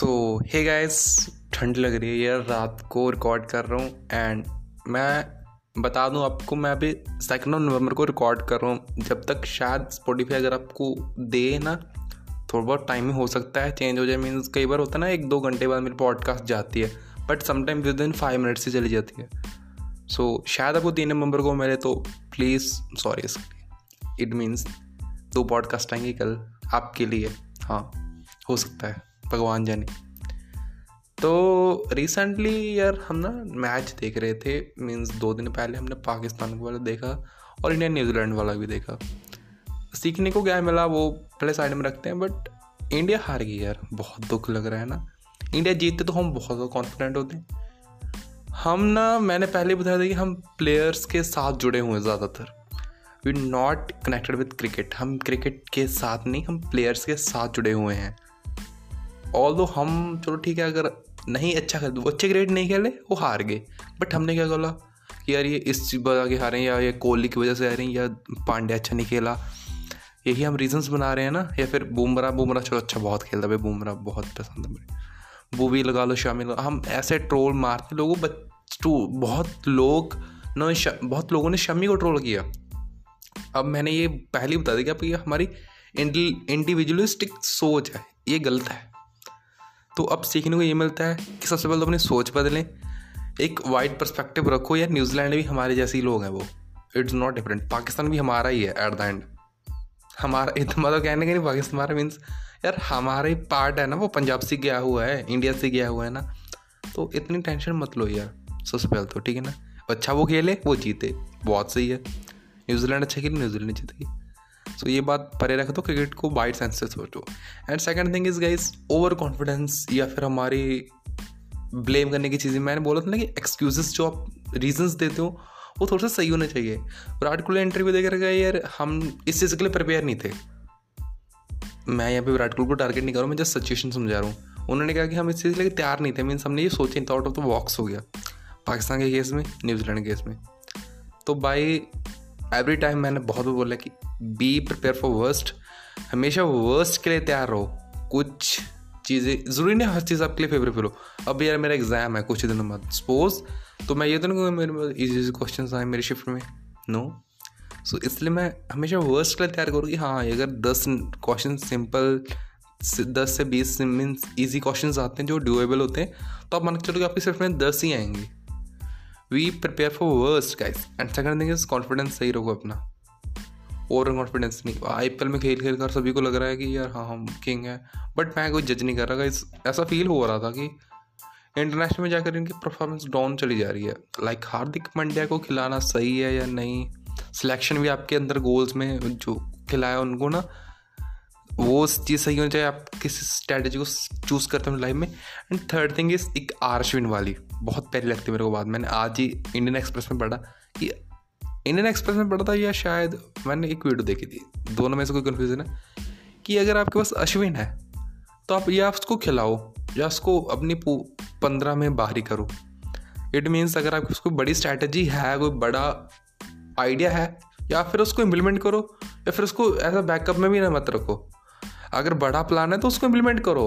सो hey guys, ठंड लग रही है यार, रात को रिकॉर्ड कर रहा हूँ। एंड मैं बता दूँ आपको, मैं अभी 2 नवंबर को रिकॉर्ड कर रहा हूँ। जब तक शायद स्पॉटिफाई अगर आपको दे ना, थोड़ा बहुत टाइम ही हो सकता है चेंज हो जाए। मीन्स कई बार होता है ना, 1-2 घंटे बाद मेरी पॉडकास्ट जाती है, बट समटाइम विदिन 5 मिनट्स ही चली जाती है। सो शायद आपको 3 नवंबर को मिले, तो प्लीज़ सॉरी इसके। इट मीन्स 2 पॉडकास्ट आएंगे कल आपके लिए। हाँ, हो सकता है, भगवान जाने। तो रिसेंटली यार हम ना मैच देख रहे थे। मीन्स 2 दिन पहले हमने पाकिस्तान वाला देखा और इंडिया न्यूजीलैंड वाला भी देखा। सीखने को क्या मिला वो पहले साइड में रखते हैं, बट इंडिया हार गई यार, बहुत दुख लग रहा है ना। इंडिया जीतते तो हम बहुत ज़्यादा कॉन्फिडेंट होते हैं। हम ना, मैंने पहले बताया था कि हम प्लेयर्स के साथ जुड़े हुए हैं ज़्यादातर। We not connected with cricket. हम क्रिकेट के साथ नहीं, हम प्लेयर्स के साथ जुड़े हुए हैं। ऑल्दो हम, चलो ठीक है, अगर नहीं अच्छा खेल, वो अच्छे ग्रेड नहीं खेले, वो हार गए, बट हमने क्या बोला कि यार ये इस वजह के हारे हैं, या ये कोहली की वजह से हारे हैं, या पांड्या अच्छा नहीं खेला, यही हम रीजंस बना रहे हैं ना। या फिर बुमराह चलो अच्छा बहुत खेलता है, बुमराह बहुत पसंद है मुझे, वो भी लगा लो शामिल। हम ऐसे ट्रोल मारते लोगों, बहुत लोगों ने शमी को ट्रोल किया। अब मैंने ये पहले बता दिया कि हमारी इंडिविजुअलिस्टिक सोच है, ये गलत है। तो अब सीखने को ये मिलता है कि सबसे पहले तो अपनी सोच बदलें, एक वाइड पर्सपेक्टिव रखो। यार न्यूजीलैंड भी हमारे जैसे ही लोग हैं, वो इट्स नॉट डिफरेंट। पाकिस्तान भी हमारा ही है एट द एंड, हमारा इतना तो कहने के नहीं। पाकिस्तान हमारा मीन्स यार हमारे पार्ट है ना, वो पंजाब से गया हुआ है, इंडिया से गया हुआ है ना, तो इतनी टेंशन मत लो यार। सबसे पहले तो ठीक है ना, अच्छा वो खेले, वो जीते, बहुत सही है। न्यूजीलैंड अच्छा खेले, न्यूजीलैंड जीतेगी। सो ये बात परे रख दो, क्रिकेट को वाइड सेंस से सोचो। And second thing is guys, over confidence या फिर हमारी ब्लेम करने की चीज़ें। मैंने बोला था ना कि एक्सक्यूजेस जो आप रीजंस देते हो वो थोड़ा सा सही होने चाहिए। विराट कोहली इंटरव्यू देकर गए यार, हम इस चीज़ के लिए प्रिपेयर नहीं थे। मैं यहाँ पे विराट कोहली को टारगेट नहीं कर रहा हूँ, मैं जस्ट सिचुएशन समझा रहा हूँ। उन्होंने कहा कि हम इस चीज़ के लिए तैयार नहीं थे। मीन्स हमने ये सोचे, आउट ऑफ द बॉक्स हो गया पाकिस्तान के केस में, न्यूजीलैंड के केस में। तो बाई एवरी टाइम मैंने बहुत बोला कि बी प्रिपेयर फॉर वर्स्ट, हमेशा वर्स्ट के लिए तैयार रहो। कुछ चीज़ें ज़रूरी नहीं हर चीज़ आपके लिए फेवरेबल हो। अब यार मेरा एग्ज़ाम है कुछ दिनों बाद सपोज, तो मैं ये तो नहीं मेरे पास ईजी क्वेश्चन आए मेरी शिफ्ट में, नो। सो इसलिए मैं हमेशा वर्स्ट के लिए तैयार करूँ कि हाँ, अगर 10 क्वेश्चन सिंपल 10 से 20 मीन्स ईजी क्वेश्चन आते हैं जो ड्यूएबल होते हैं, तो आप मान के चलो कि आपकी शिफ्ट में 10 ही आएंगे। We prepare for worst guys. And second thing is confidence सही रखो अपना, ओवर कॉन्फिडेंस नहीं। आईपीएल में खेल खेल कर सभी को लग रहा है कि यार हाँ हम किंग है, बट मैं कोई जज नहीं कर रहा गाइस। ऐसा फील हो रहा था कि इंटरनेशनल में जाकर इनकी परफॉर्मेंस डाउन चली जा रही है। लाइक हार्दिक पांड्या को खिलाना सही है या नहीं, सिलेक्शन भी आपके अंदर गोल्स में जो खिलाया उनको ना, वो चीज़ सही होनी चाहिए। आप किसी स्ट्रैटेजी को चूज़ करते हो लाइफ में। एंड थर्ड थिंग इज एक आर्शविन वाली बहुत प्यारी लगती है मेरे को बात। मैंने आज ही इंडियन एक्सप्रेस में पढ़ा था या शायद मैंने एक वीडियो देखी थी, दोनों में से कोई कन्फ्यूज़न है कि अगर आपके पास अश्विन है तो आप या उसको खिलाओ या उसको अपनी 15 में बाहरी करो। इट मीन्स अगर आपके पास कोई बड़ी स्ट्रैटेजी है, कोई बड़ा आइडिया है, या फिर उसको इम्प्लीमेंट करो, या फिर उसको ऐसा बैकअप में भी ना मत रखो। अगर बड़ा प्लान है तो उसको इम्प्लीमेंट करो।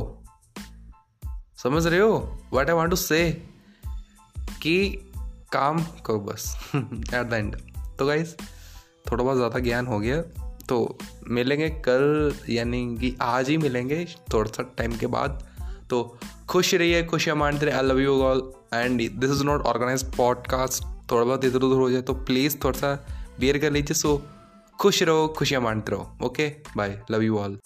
समझ रहे हो व्हाट आई वांट टू से, कि काम करो बस एट द एंड। तो गाइस थोड़ा बहुत ज़्यादा ज्ञान हो गया, तो मिलेंगे कल, यानी कि आज ही मिलेंगे थोड़ा सा टाइम के बाद। तो खुश रहिए, खुशियाँ मानते रहिए। I love you all. And this is not organise podcast, थोड़ा बहुत इधर उधर हो जाए तो प्लीज़ थोड़ा सा बियर कर लीजिए। सो खुश रहो, खुशियाँ मानते रहो। Okay, bye, love you all.